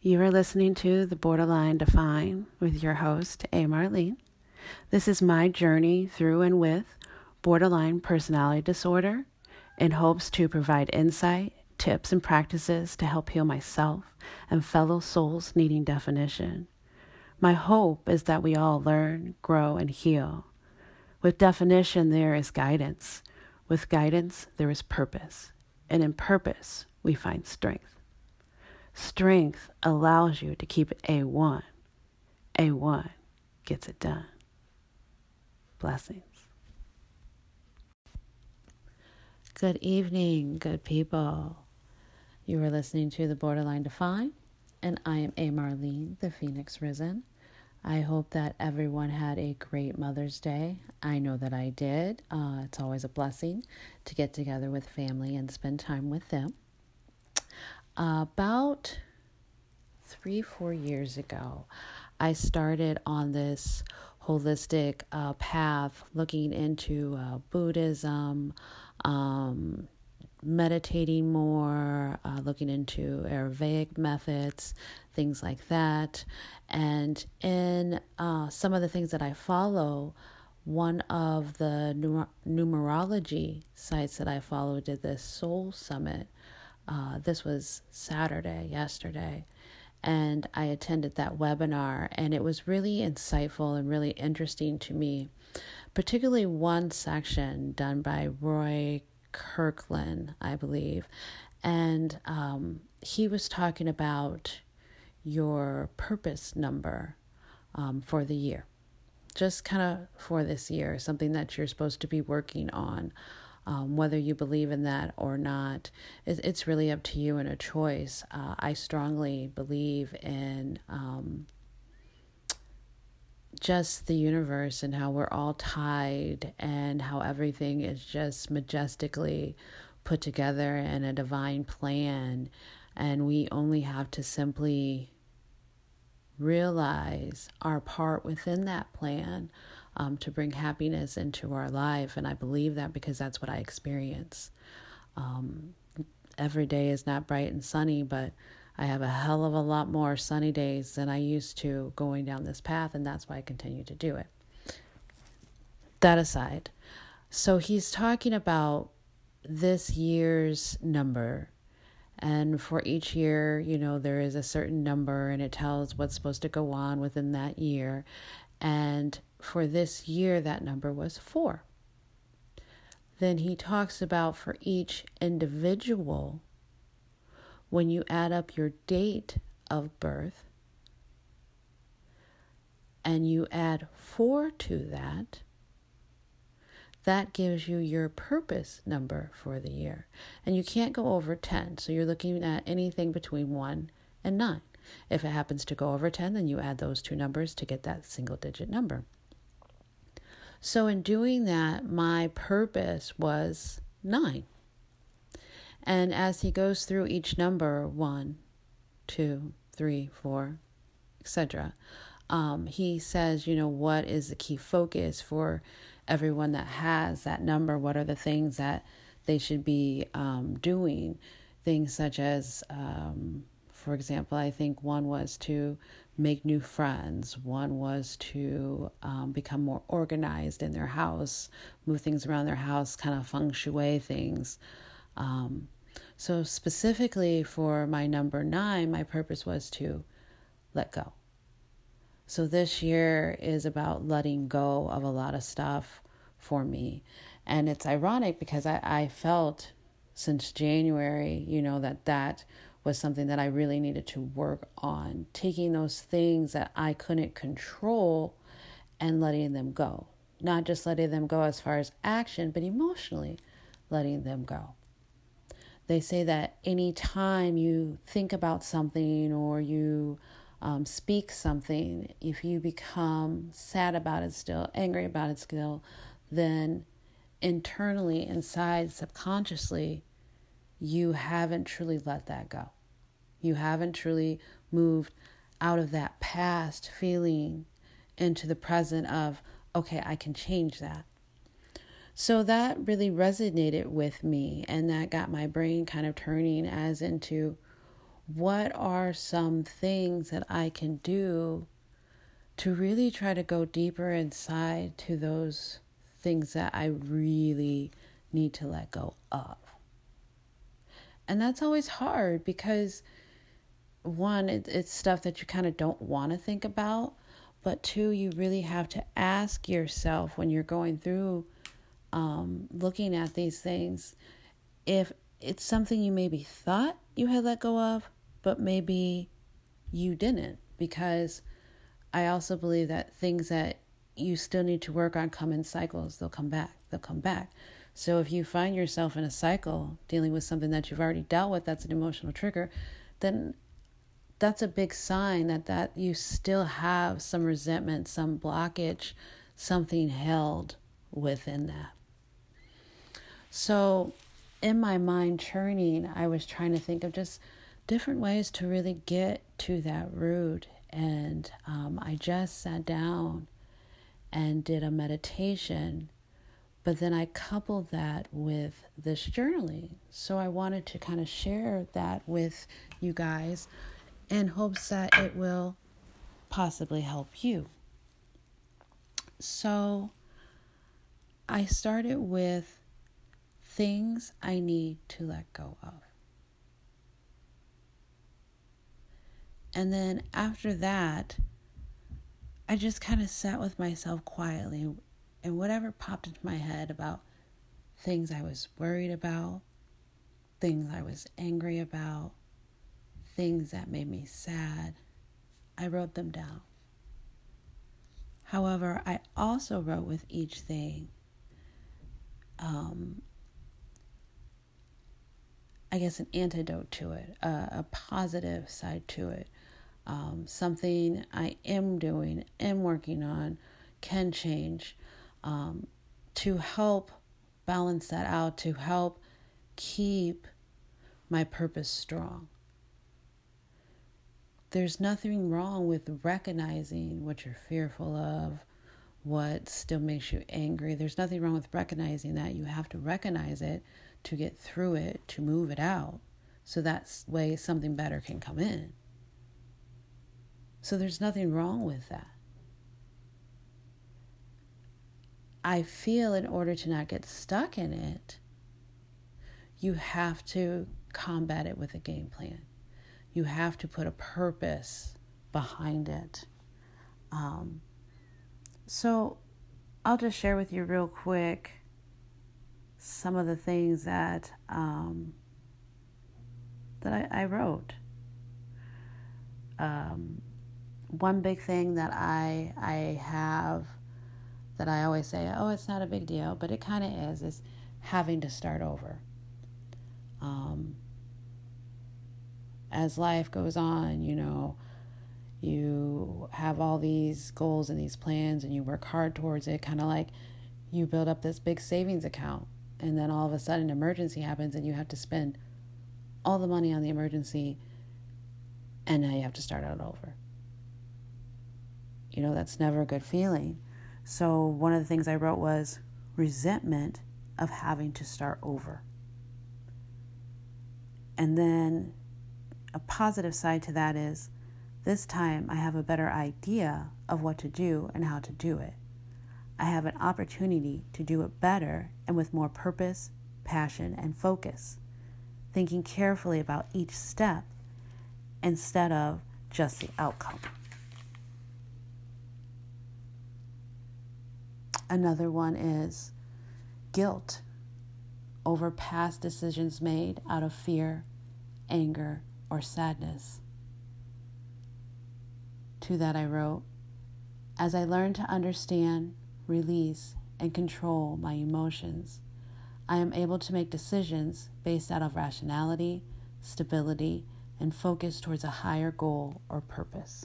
You are listening to The Borderline Define with your host, A. Marlene. This is my journey through and with borderline personality disorder in hopes to provide insight, tips, and practices to help heal myself and fellow souls needing definition. My hope is that we all learn, grow, and heal. With definition, there is guidance. With guidance, there is purpose. And in purpose, we find strength. Strength allows you to keep it A1. A1 gets it done. Blessings. Good evening, good people. You are listening to The Borderline Define, and I am A. Marlene, the Phoenix Risen. I hope that everyone had a great Mother's Day. I know that I did. It's always a blessing to get together with family and spend time with them. About 3-4 years ago, I started on this holistic path, looking into Buddhism, meditating more, looking into Ayurvedic methods, things like that. And in some of the things that I follow, one of the numerology sites that I follow did this Soul Summit. This was yesterday, and I attended that webinar, and it was really insightful and really interesting to me, particularly one section done by Roy Kirkland, I believe, and he was talking about your purpose number for the year, just kind of for this year, something that you're supposed to be working on. Whether you believe in that or not, it's really up to you and a choice. I strongly believe in just the universe and how we're all tied and how everything is just majestically put together in a divine plan. And we only have to simply realize our part within that plan to bring happiness into our life. And I believe that because that's what I experience. Every day is not bright and sunny, but I have a hell of a lot more sunny days than I used to going down this path, and that's why I continue to do it. That aside, so he's talking about this year's number. And for each year, you know, there is a certain number, and it tells what's supposed to go on within that year. And for this year, that number was 4. Then he talks about for each individual, when you add up your date of birth and you add 4 to that, that gives you your purpose number for the year. And you can't go over 10. So you're looking at anything between 1 and 9. If it happens to go over 10, then you add those two numbers to get that single digit number. So in doing that, my purpose was 9. And as he goes through each number, 1, 2, 3, 4, etc., he says, you know, what is the key focus for everyone that has that number? What are the things that they should be doing? Things such as, for example, I think one was to make new friends. One was to become more organized in their house, move things around their house, kind of feng shui things. So specifically for my number 9, my purpose was to let go. So this year is about letting go of a lot of stuff for me. And it's ironic because I felt since January, you know, that was something that I really needed to work on, taking those things that I couldn't control and letting them go. Not just letting them go as far as action, but emotionally letting them go. They say that any time you think about something or you speak something, if you become sad about it still, angry about it still, then internally, inside, subconsciously, you haven't truly let that go. You haven't truly moved out of that past feeling into the present of, okay, I can change that. So that really resonated with me, and that got my brain kind of turning as into, what are some things that I can do to really try to go deeper inside to those things that I really need to let go of. And that's always hard because, one, it's stuff that you kind of don't want to think about. But two, you really have to ask yourself when you're going through looking at these things, if it's something you maybe thought you had let go of, but maybe you didn't. Because I also believe that things that you still need to work on come in cycles. They'll come back. So if you find yourself in a cycle dealing with something that you've already dealt with, that's an emotional trigger, then that's a big sign that you still have some resentment, some blockage, something held within that. So in my mind churning, I was trying to think of just different ways to really get to that root. And I just sat down and did a meditation. But then I coupled that with this journaling. So I wanted to kind of share that with you guys in hopes that it will possibly help you. So I started with things I need to let go of. And then after that, I just kind of sat with myself quietly. And whatever popped into my head about things I was worried about, things I was angry about, things that made me sad, I wrote them down. However, I also wrote with each thing, I guess an antidote to it, a positive side to it, something I am doing, am working on, can change. To help balance that out, to help keep my purpose strong. There's nothing wrong with recognizing what you're fearful of, what still makes you angry. There's nothing wrong with recognizing that. You have to recognize it to get through it, to move it out. So that way something better can come in. So there's nothing wrong with that. I feel in order to not get stuck in it, you have to combat it with a game plan. You have to put a purpose behind it. So I'll just share with you real quick some of the things that that I wrote. One big thing that I have that I always say, oh, it's not a big deal, but it kind of is having to start over. As life goes on, you know, you have all these goals and these plans and you work hard towards it, kind of like you build up this big savings account and then all of a sudden an emergency happens and you have to spend all the money on the emergency and now you have to start out over. You know, that's never a good feeling. So one of the things I wrote was resentment of having to start over. And then a positive side to that is this time I have a better idea of what to do and how to do it. I have an opportunity to do it better and with more purpose, passion, and focus, thinking carefully about each step instead of just the outcome. Another one is guilt over past decisions made out of fear, anger, or sadness. To that I wrote, as I learn to understand, release, and control my emotions, I am able to make decisions based out of rationality, stability, and focus towards a higher goal or purpose.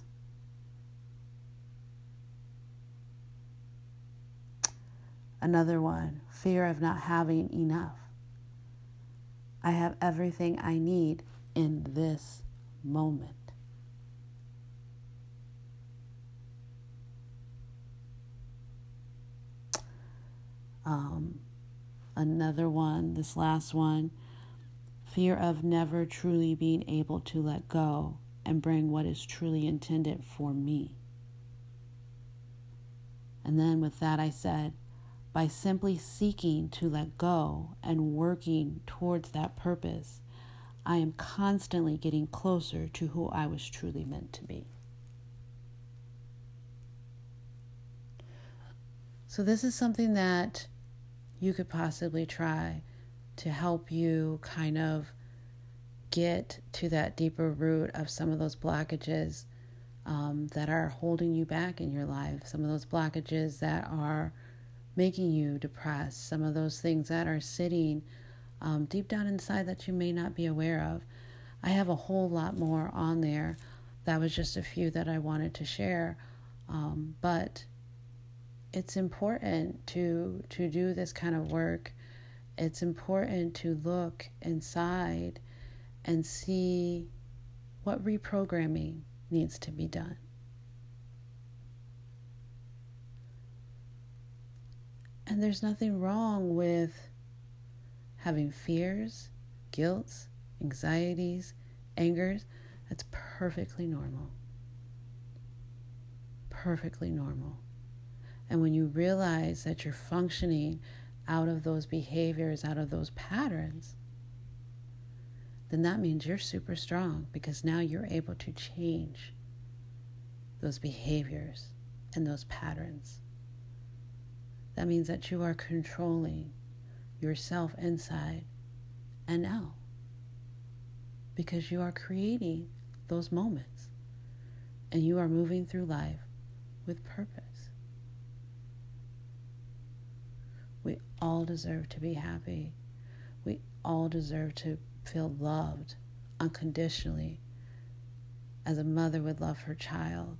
Another one, fear of not having enough. I have everything I need in this moment. Another one, this last one, fear of never truly being able to let go and bring what is truly intended for me. And then with that, I said, by simply seeking to let go and working towards that purpose, I am constantly getting closer to who I was truly meant to be. So this is something that you could possibly try to help you kind of get to that deeper root of some of those blockages that are holding you back in your life, some of those blockages that are making you depressed, some of those things that are sitting deep down inside that you may not be aware of. I have a whole lot more on there. That was just a few that I wanted to share, but it's important to do this kind of work. It's important to look inside and see what reprogramming needs to be done. And there's nothing wrong with having fears, guilts, anxieties, angers. That's perfectly normal. Perfectly normal. And when you realize that you're functioning out of those behaviors, out of those patterns, then that means you're super strong, because now you're able to change those behaviors and those patterns. That means that you are controlling yourself inside and out, because you are creating those moments and you are moving through life with purpose. We all deserve to be happy. We all deserve to feel loved unconditionally, as a mother would love her child.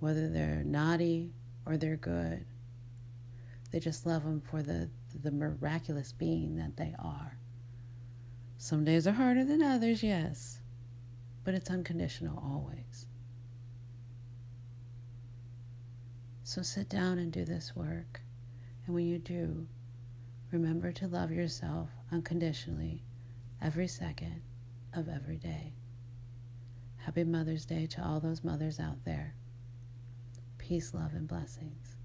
Whether they're naughty or they're good, they just love them for the miraculous being that they are. Some days are harder than others, yes, but it's unconditional always. So sit down and do this work. And when you do, remember to love yourself unconditionally every second of every day. Happy Mother's Day to all those mothers out there. Peace, love, and blessings.